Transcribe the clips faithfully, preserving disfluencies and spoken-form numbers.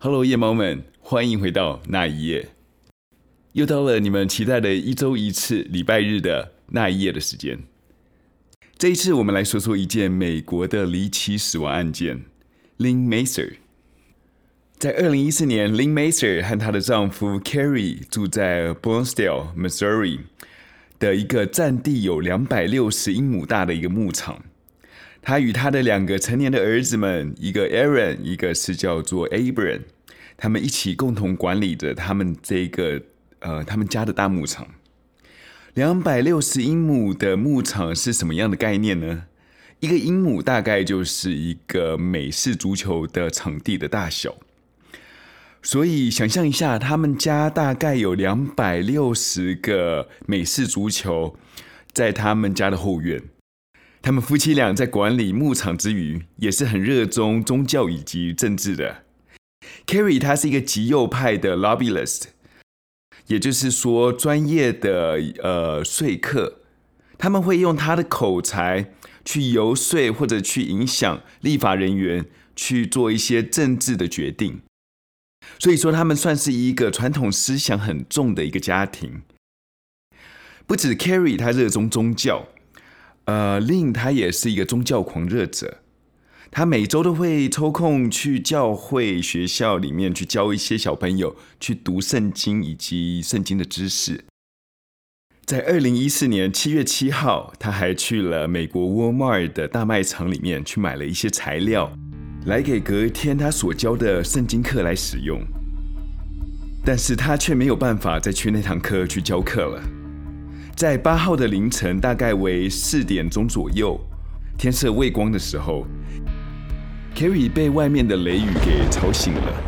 Hello， 夜猫们，欢迎回到那一夜。又到了你们期待的一周一次礼拜日的那一夜的时间。这一次我们来说说一件美国的离奇死亡案件 Lynn Mason。在二零一四年 Lynn Mason 和她的丈夫 Kerry 住在 Bonsdale Missouri 的一个占地有两百六十英亩大的一个牧场。他与他的两个成年的儿子们，一个 Aaron， 一个是叫做 Abran， 他们一起共同管理着他们这个呃他们家的大牧场。两百六十英亩的牧场是什么样的概念呢？一个英亩大概就是一个美式足球的场地的大小。所以想象一下，他们家大概有两百六十个美式足球在他们家的后院。他们夫妻俩在管理牧场之余，也是很热衷宗教以及政治的。Kerry 他是一个极右派的 lobbyist， 也就是说专业的呃说客，他们会用他的口才去游说或者去影响立法人员去做一些政治的决定。所以说他们算是一个传统思想很重的一个家庭。不止 Kerry 他热衷宗教。呃 Lynn 她也是一个宗教狂热者，她每周都会抽空去教会学校里面去教一些小朋友去读圣经以及圣经的知识。在二零一四年七月七号，她还去了美国 Walmart 的大卖场里面去买了一些材料，来给隔天她所教的圣经课来使用。但是她却没有办法再去那堂课去教课了。在八号的凌晨，大概为四点钟左右，天色未光的时候， Kerry 被外面的雷雨给吵醒了。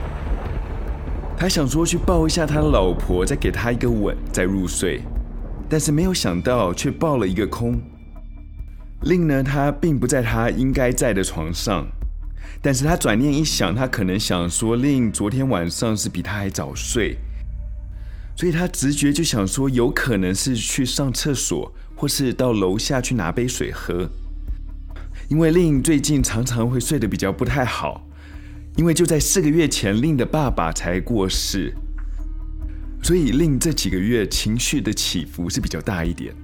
他想说去抱一下他老婆，再给他一个吻，再入睡，但是没有想到却抱了一个空。Lynn呢，他并不在他应该在的床上，但是他转念一想，他可能想说 Lynn 昨天晚上是比他还早睡，所以他直觉就想说有可能是去上厕所，或是到楼下去拿杯水喝。因为Lynn最近常常会睡得比较不太好，因为就在四个月前Lynn的爸爸才过世，所以Lynn这几个月情绪的起伏是比较大一点，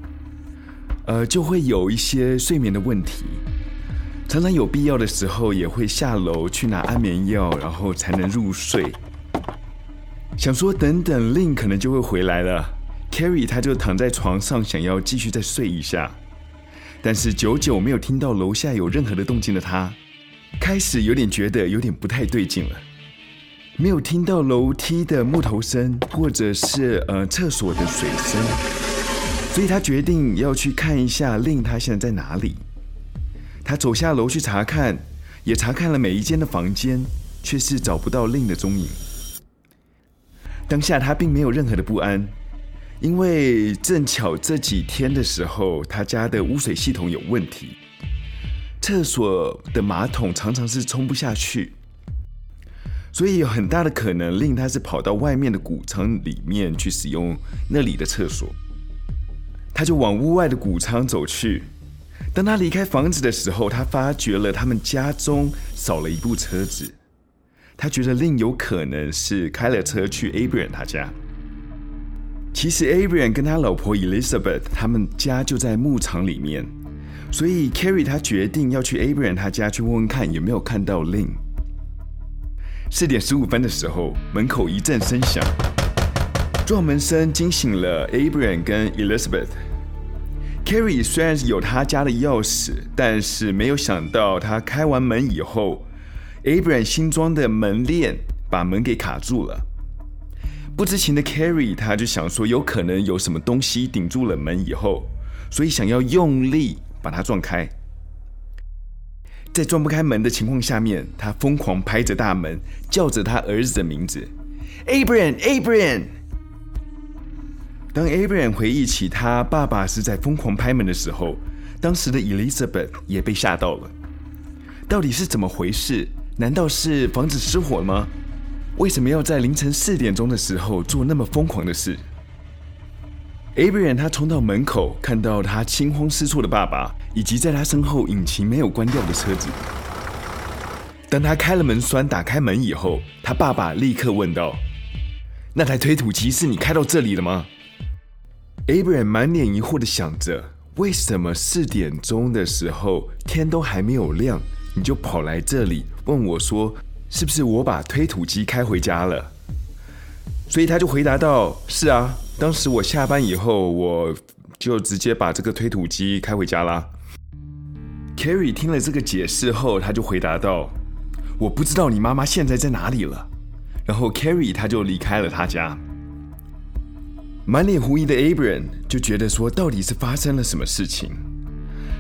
呃，就会有一些睡眠的问题，常常有必要的时候也会下楼去拿安眠药，然后才能入睡。想说等等 Lynn 可能就会回来了， Kerry 他就躺在床上想要继续再睡一下，但是久久没有听到楼下有任何的动静的他，开始有点觉得有点不太对劲了。没有听到楼梯的木头声，或者是呃厕所的水声，所以他决定要去看一下 Lynn 他现在在哪里。他走下楼去查看，也查看了每一间的房间，却是找不到 Lynn 的踪影。当下他并没有任何的不安，因为正巧这几天的时候他家的污水系统有问题，厕所的马桶常常是冲不下去，所以有很大的可能令他是跑到外面的谷仓里面去使用那里的厕所。他就往屋外的谷仓走去，当他离开房子的时候，他发觉了他们家中少了一部车子。他觉得Lynn有可能是开了车去 Abraham 他家。其实 Abraham 跟他老婆 Elizabeth 他们家就在牧场里面，所以 Kerry 他决定要去 Abraham 他家去问问看有没有看到Lynn。四点十五分的时候，门口一阵声响，撞门声惊醒了 Abraham 跟 Elizabeth。Kerry 虽然有他家的钥匙，但是没有想到他开完门以后，Abraham 新装的门链把门给卡住了。不知情的 Kerry 他就想说有可能有什么东西顶住了门以后，所以想要用力把它撞开。在撞不开门的情况下面，他疯狂拍着大门，叫着他儿子的名字 Abraham Abraham。 当 Abraham 回忆起他爸爸是在疯狂拍门的时候，当时的 Elizabeth 也被吓到了。到底是怎么回事？难道是房子失火吗？为什么要在凌晨四点钟的时候做那么疯狂的事 ？Abrian 他冲到门口，看到他惊慌失措的爸爸，以及在他身后引擎没有关掉的车子。当他开了门栓，打开门以后，他爸爸立刻问道：“那台推土机是你开到这里了吗？” Abraham 满脸疑惑地想着，为什么四点钟的时候天都还没有亮，你就跑来这里问我说，是不是我把推土机开回家了？所以他就回答道：“是啊，当时我下班以后，我就直接把这个推土机开回家啦。” Kerry 听了这个解释后，他就回答道：“我不知道你妈妈现在在哪里了。”然后 Kerry 他就离开了他家。满脸狐疑的 Abrian 就觉得说，到底是发生了什么事情？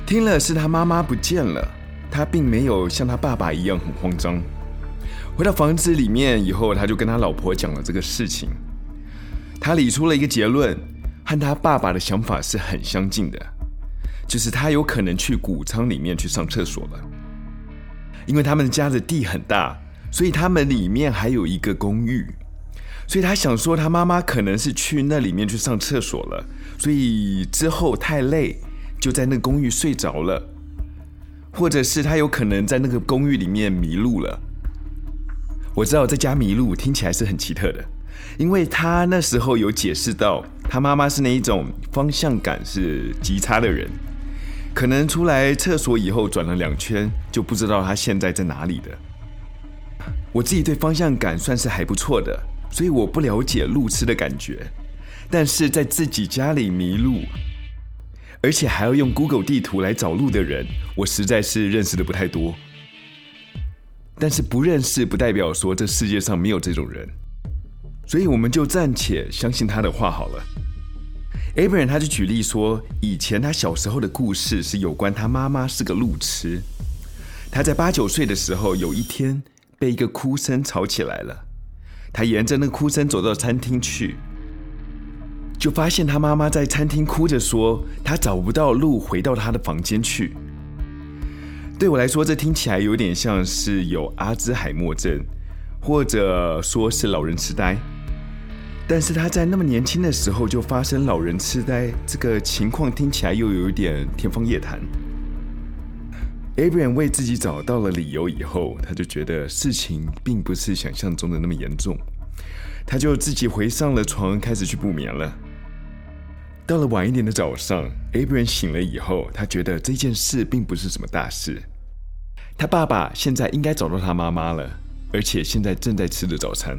听了是他妈妈不见了，他并没有像他爸爸一样很慌张。回到房子里面以后，他就跟他老婆讲了这个事情。他理出了一个结论，和他爸爸的想法是很相近的，就是他有可能去谷仓里面去上厕所了。因为他们家的地很大，所以他们里面还有一个公寓，所以他想说他妈妈可能是去那里面去上厕所了，所以之后太累就在那个公寓睡着了，或者是他有可能在那个公寓里面迷路了。我知道在家迷路听起来是很奇特的，因为他那时候有解释到他妈妈是那一种方向感是极差的人，可能出来厕所以后转了两圈就不知道他现在在哪里的。我自己对方向感算是还不错的，所以我不了解路痴的感觉，但是在自己家里迷路，而且还要用 Google 地图来找路的人，我实在是认识的不太多。但是不认识不代表说这世界上没有这种人，所以我们就暂且相信他的话好了。 Abraham 他就举例说，以前他小时候的故事是有关他妈妈是个路痴，他在八九岁的时候有一天被一个哭声吵起来了，他沿着那个哭声走到餐厅去，就发现他妈妈在餐厅哭着说他找不到路回到他的房间去。对我来说，这听起来有点像是有阿兹海默症，或者说是老人痴呆。但是他在那么年轻的时候就发生老人痴呆，这个情况听起来又有一点天方夜谭。 Abraham 为自己找到了理由以后，他就觉得事情并不是想象中的那么严重，他就自己回上了床，开始去不眠了。到了晚一点的早上， Abraham 醒了以后，他觉得这件事并不是什么大事，他爸爸现在应该找到他妈妈了，而且现在正在吃的早餐。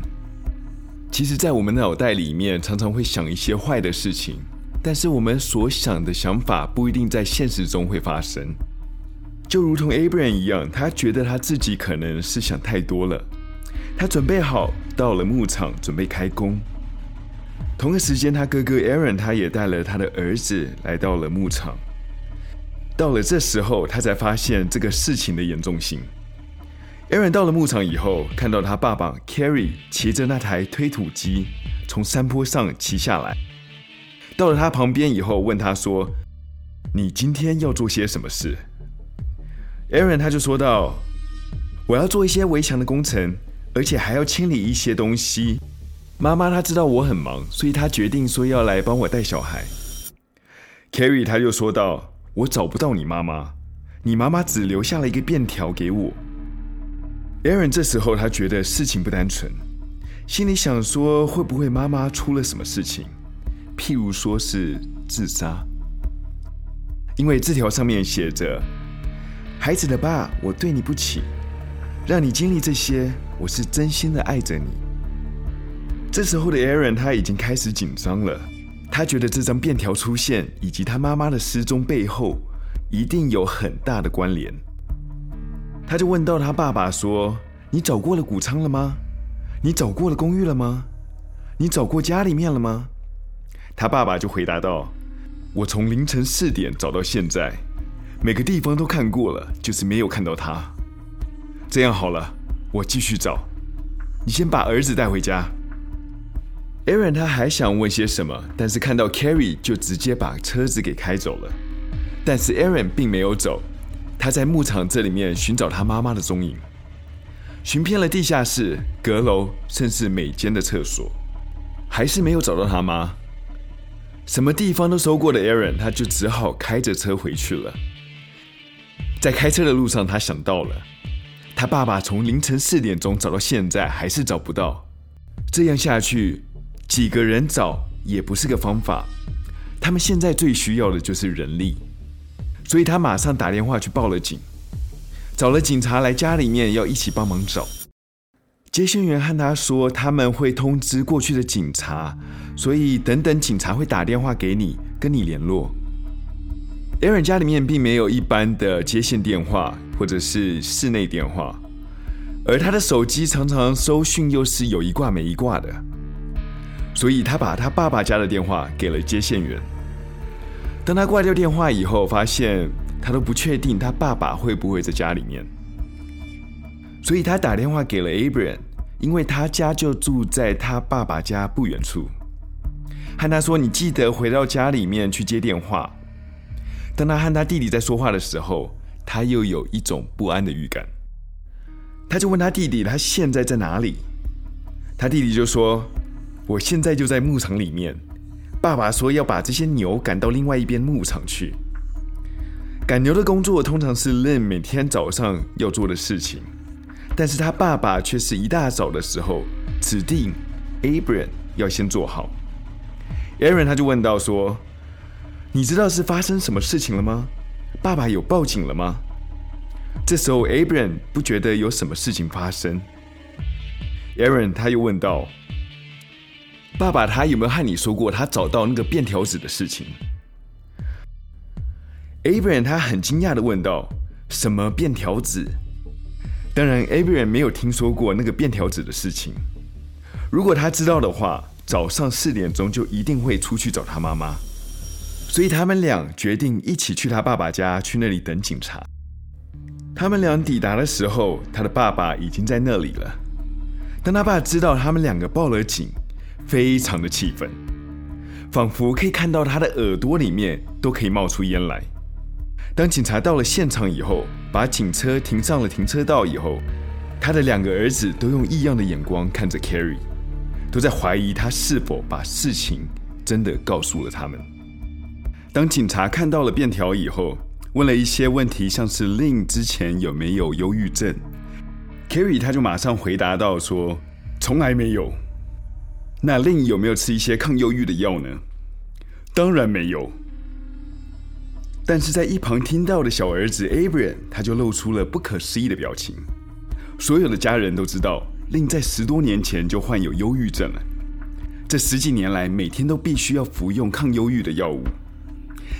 其实在我们的脑袋里面常常会想一些坏的事情，但是我们所想的想法不一定在现实中会发生。就如同 Abraham 一样，他觉得他自己可能是想太多了，他准备好到了牧场准备开工。同个时间，他哥哥 Aaron 他也带了他的儿子来到了牧场。到了这时候，他才发现这个事情的严重性。Aaron 到了牧场以后，看到他爸爸 Kerry 骑着那台推土机从山坡上骑下来，到了他旁边以后，问他说：“你今天要做些什么事？” Aaron 他就说道：“我要做一些围墙的工程，而且还要清理一些东西。妈妈她知道我很忙，所以她决定说要来帮我带小孩。” Kerry 她就说道：“我找不到你妈妈，你妈妈只留下了一个便条给我。” Aaron 这时候他觉得事情不单纯，心里想说会不会妈妈出了什么事情，譬如说是自杀。因为字条上面写着：“孩子的爸，我对你不起，让你经历这些，我是真心的爱着你。”这时候的 Aaron 他已经开始紧张了，他觉得这张便条出现以及他妈妈的失踪背后一定有很大的关联。他就问到他爸爸说：“你找过了谷仓了吗？你找过了公寓了吗？你找过家里面了吗？”他爸爸就回答道：“我从凌晨四点找到现在，每个地方都看过了，就是没有看到他。这样好了，我继续找，你先把儿子带回家。”Aaron 他还想问些什么，但是看到 Kerry 就直接把车子给开走了。但是 Aaron 并没有走，他在牧场这里面寻找他妈妈的踪影，寻遍了地下室、阁楼，甚至每间的厕所，还是没有找到他妈。什么地方都搜过的 Aaron 他就只好开着车回去了。在开车的路上，他想到了他爸爸从凌晨四点钟找到现在还是找不到。这样下去，几个人找也不是个方法。他们现在最需要的就是人力，所以他马上打电话去报了警，找了警察来家里面要一起帮忙找。接线员和他说他们会通知过去的警察，所以等等警察会打电话给你，跟你联络。Aaron 家里面并没有一般的接线电话或者是室内电话，而他的手机常常收讯又是有一挂没一挂的，所以他把他爸爸家的电话给了接线员。当他挂掉电话以后，发现他都不确定他爸爸会不会在家里面，所以他打电话给了 Abrian， 因为他家就住在他爸爸家不远处，和他说你记得回到家里面去接电话。当他和他弟弟在说话的时候，他又有一种不安的预感，他就问他弟弟他现在在哪里。他弟弟就说，我现在就在牧场里面，爸爸说要把这些牛赶到另外一边牧场去。赶牛的工作通常是 Lynn 每天早上要做的事情，但是他爸爸却是一大早的时候指定 Abran 要先做好。 Aaron 他就问到说，你知道是发生什么事情了吗？爸爸有报警了吗？这时候 Abran 不觉得有什么事情发生。 Aaron 他又问到，爸爸他有没有和你说过他找到那个便条纸的事情？ Abraham 他很惊讶地问道，什么便条纸？当然 Abraham 没有听说过那个便条纸的事情，如果他知道的话，早上四点钟就一定会出去找他妈妈，所以他们俩决定一起去他爸爸家，去那里等警察。他们俩抵达的时候，他的爸爸已经在那里了。当他爸知道他们两个报了警，非常的气愤，仿佛可以看到他的耳朵里面都可以冒出烟来。当警察到了现场以后，把警车停上了停车道以后，他的两个儿子都用异样的眼光看着 Kerry， 都在怀疑他是否把事情真的告诉了他们。当警察看到了便条以后，问了一些问题，像是 Lynn 之前有没有忧郁症， Kerry 他就马上回答到说，从来没有。那 Lynn 有没有吃一些抗忧郁的药呢？当然没有。但是在一旁听到的小儿子 Abraham 他就露出了不可思议的表情。所有的家人都知道 Lynn 在十多年前就患有忧郁症了，这十几年来每天都必须要服用抗忧郁的药物，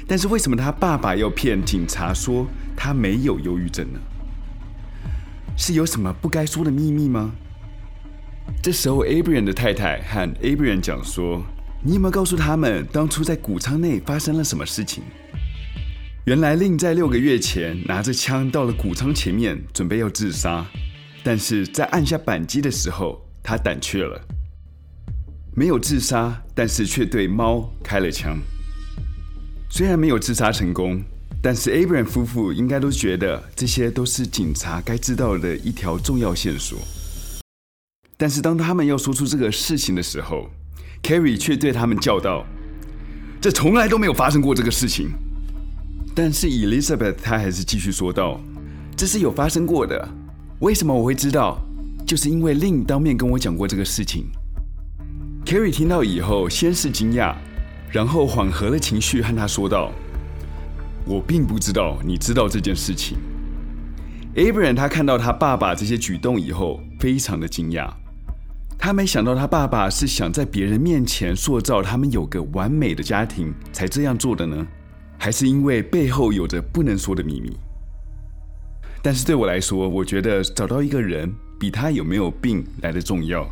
但是为什么他爸爸要骗警察说他没有忧郁症呢？是有什么不该说的秘密吗？这时候 Abrian 的太太和 Abrian 讲说，你有没有告诉他们当初在谷仓内发生了什么事情？原来 Lynn 在六个月前拿着枪到了谷仓前面准备要自杀，但是在按下扳机的时候他胆怯了，没有自杀，但是却对猫开了枪。虽然没有自杀成功，但是 Abrian 夫妇应该都觉得这些都是警察该知道的一条重要线索。但是当他们要说出这个事情的时候， Kerry 却对他们叫道，这从来都没有发生过这个事情。但是 Elizabeth 她还是继续说道，这是有发生过的，为什么我会知道？就是因为 Lynn 当面跟我讲过这个事情。 Kerry 听到以后先是惊讶，然后缓和了情绪，和她说道，我并不知道你知道这件事情。 Abraham 他看到他爸爸这些举动以后非常的惊讶，他没想到他爸爸是想在别人面前塑造他们有个完美的家庭才这样做的呢，还是因为背后有着不能说的秘密？但是对我来说，我觉得找到一个人比他有没有病来得重要，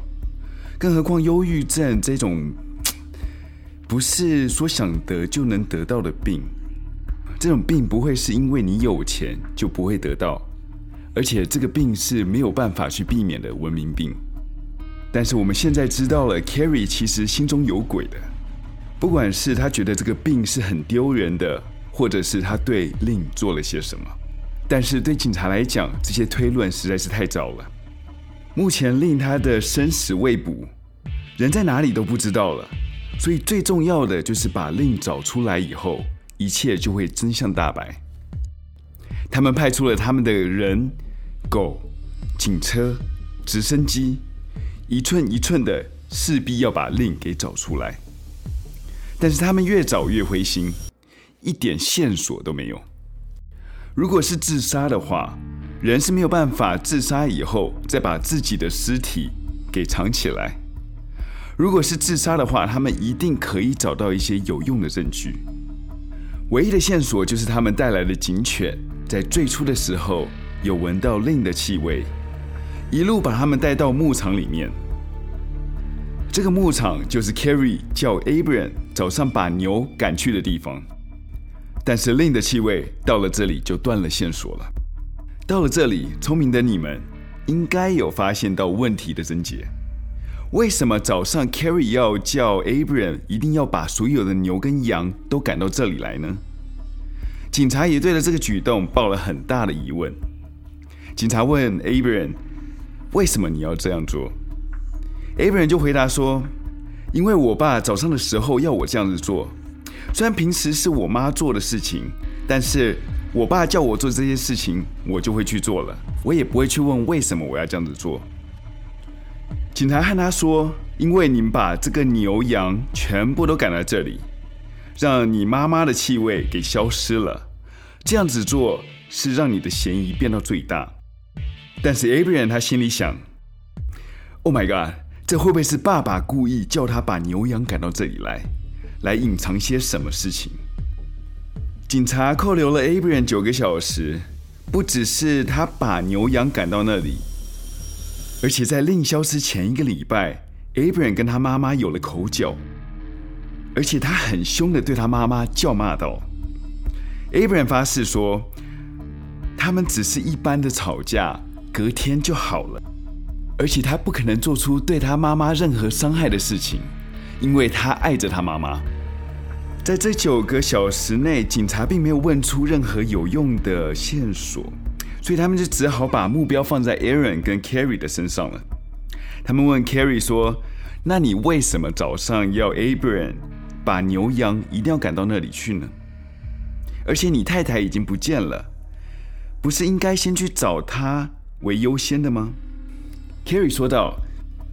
更何况忧郁症这种不是说想得就能得到的病，这种病不会是因为你有钱就不会得到，而且这个病是没有办法去避免的文明病。但是我们现在知道了 Kerry 其实心中有鬼的，不管是他觉得这个病是很丢人的，或者是他对 Lynn 做了些什么，但是对警察来讲，这些推论实在是太早了。目前 Lynn 他的生死未卜，人在哪里都不知道了，所以最重要的就是把 Lynn 找出来以后，一切就会真相大白。他们派出了他们的人、狗警车、直升机，一寸一寸的，势必要把Lynn给找出来。但是他们越找越灰心，一点线索都没有。如果是自杀的话，人是没有办法自杀以后再把自己的尸体给藏起来。如果是自杀的话，他们一定可以找到一些有用的证据。唯一的线索就是他们带来的警犬在最初的时候有闻到Lynn的气味，一路把他们带到牧场里面。这个牧场就是 Kerry 叫 Abrian 早上把牛赶去的地方。但是Lynn的气味到了这里就断了线索了。到了这里，聪明的你们应该有发现到问题的症结。为什么早上 Kerry 要叫 Abraham 一定要把所有的牛跟羊都赶到这里来呢？警察也对了这个举动抱了很大的疑问。警察问 Abraham 为什么你要这样做， Abraham 就回答说，因为我爸早上的时候要我这样子做，虽然平时是我妈做的事情，但是我爸叫我做这些事情我就会去做了，我也不会去问为什么我要这样子做。警察和他说，因为你们把这个牛羊全部都赶到这里，让你妈妈的气味给消失了，这样子做是让你的嫌疑变到最大。但是 Abraham 他心里想， Oh my god， 这会不会是爸爸故意叫他把牛羊赶到这里来，来隐藏些什么事情？警察扣留了 Abraham 九个小时，不只是他把牛羊赶到那里，而且在Lynn消失前一个礼拜 Abraham 跟他妈妈有了口角，而且他很凶地对他妈妈叫骂道。 Abraham 发誓说他们只是一般的吵架，隔天就好了，而且他不可能做出对他妈妈任何伤害的事情，因为他爱着他妈妈。在这九个小时内，警察并没有问出任何有用的线索，所以他们就只好把目标放在 Aaron 跟 Kerry 的身上了。他们问 Kerry 说，那你为什么早上要 Abraham 把牛羊一定要赶到那里去呢？而且你太太已经不见了，不是应该先去找她为优先的吗？ Kerry 说道，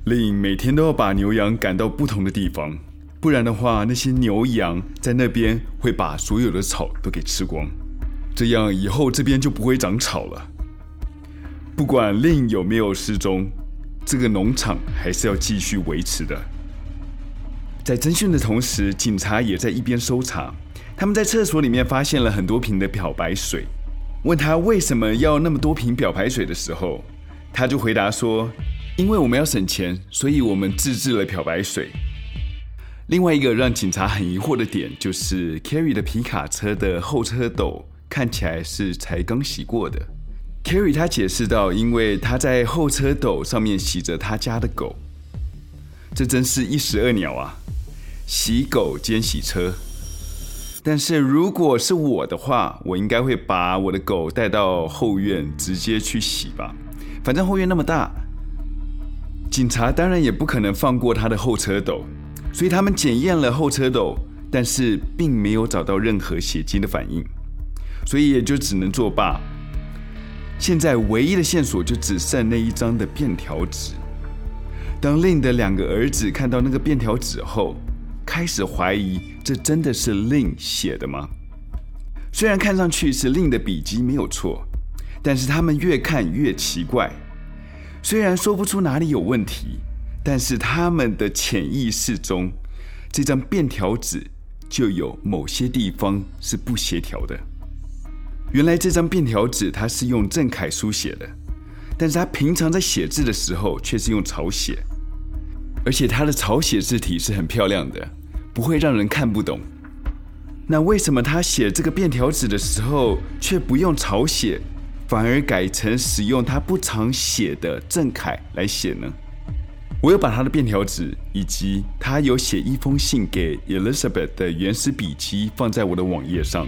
Lynn 每天都要把牛羊赶到不同的地方，不然的话那些牛羊在那边会把所有的草都给吃光，这样以后这边就不会长草了。不管Lynn有没有失踪，这个农场还是要继续维持的。在侦讯的同时，警察也在一边搜查，他们在厕所里面发现了很多瓶的漂白水。问他为什么要那么多瓶漂白水的时候，他就回答说，因为我们要省钱，所以我们自制了漂白水。另外一个让警察很疑惑的点就是 Kerry 的皮卡车的后车斗看起来是才刚洗过的。 Kerry 他解释到，因为他在后车斗上面洗着他家的狗。这真是一石二鸟啊，洗狗兼洗车。但是如果是我的话，我应该会把我的狗带到后院直接去洗吧，反正后院那么大。警察当然也不可能放过他的后车斗，所以他们检验了后车斗，但是并没有找到任何血迹的反应，所以也就只能作罢。现在唯一的线索就只剩那一张的便条纸。当Lynn的两个儿子看到那个便条纸后，开始怀疑这真的是Lynn写的吗？虽然看上去是Lynn的笔迹没有错，但是他们越看越奇怪。虽然说不出哪里有问题，但是他们的潜意识中，这张便条纸就有某些地方是不协调的。原来这张便条纸它是用正楷书写的，但是他平常在写字的时候却是用草写，而且他的草写字体是很漂亮的，不会让人看不懂。那为什么他写这个便条纸的时候却不用草写，反而改成使用他不常写的正楷来写呢？我有把他的便条纸以及他有写一封信给 Elizabeth 的原始笔记放在我的网页上，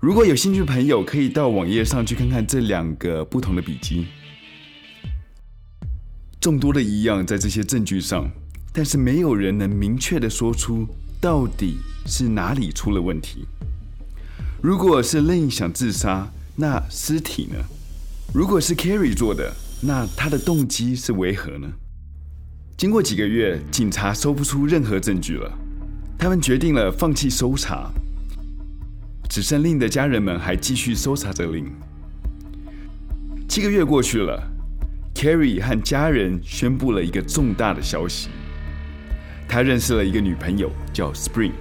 如果有兴趣的朋友可以到网页上去看看这两个不同的笔记。众多的异样在这些证据上，但是没有人能明确的说出到底是哪里出了问题。如果是Lynn想自杀，那尸体呢？如果是 Kerry 做的，那他的动机是为何呢？经过几个月，警察搜不出任何证据了，他们决定了放弃搜查，只剩令的家人们还继续搜查着令。七个月过去了， Kerry 和家人宣布了一个重大的消息，他认识了一个女朋友叫 Spring。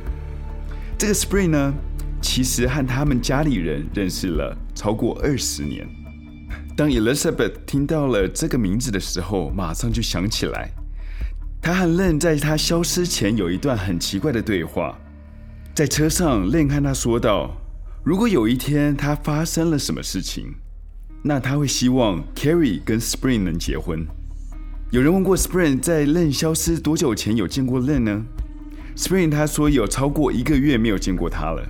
这个 Spring 呢，其实和他们家里人认识了超过二十年。当 Elizabeth 听到了这个名字的时候，马上就想起来她和 Lynn 在她消失前有一段很奇怪的对话。在车上， Lynn 和她说道，如果有一天她发生了什么事情，那她会希望 Kerry 跟 Spring 能结婚。有人问过 Spring 在 Lynn 消失多久前有见过 Lynn 呢？ Spring 她说有超过一个月没有见过她了。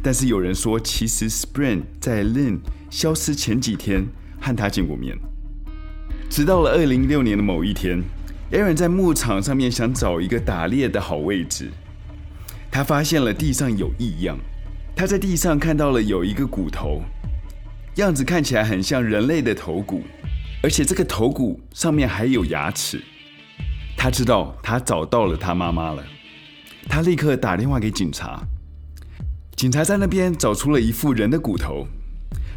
但是有人说，其实 Spring 在 Lynn 消失前几天和她见过面。直到了二零零六年的某一天， Aaron 在牧场上面想找一个打猎的好位置，他发现了地上有异样，他在地上看到了有一个骨头，样子看起来很像人类的头骨，而且这个头骨上面还有牙齿。他知道他找到了他妈妈了，他立刻打电话给警察。警察在那边找出了一副人的骨头，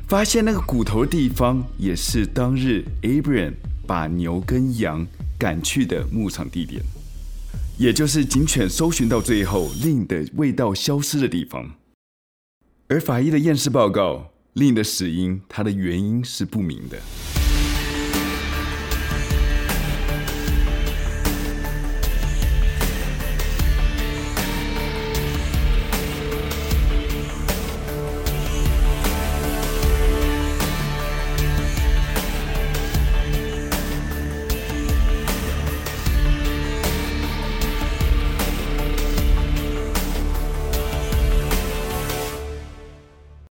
发现那个骨头的地方也是当日 Abraham 把牛跟羊赶去的牧场地点，也就是警犬搜寻到最后令的味道消失的地方。而法医的验尸报告，令的死因它的原因是不明的。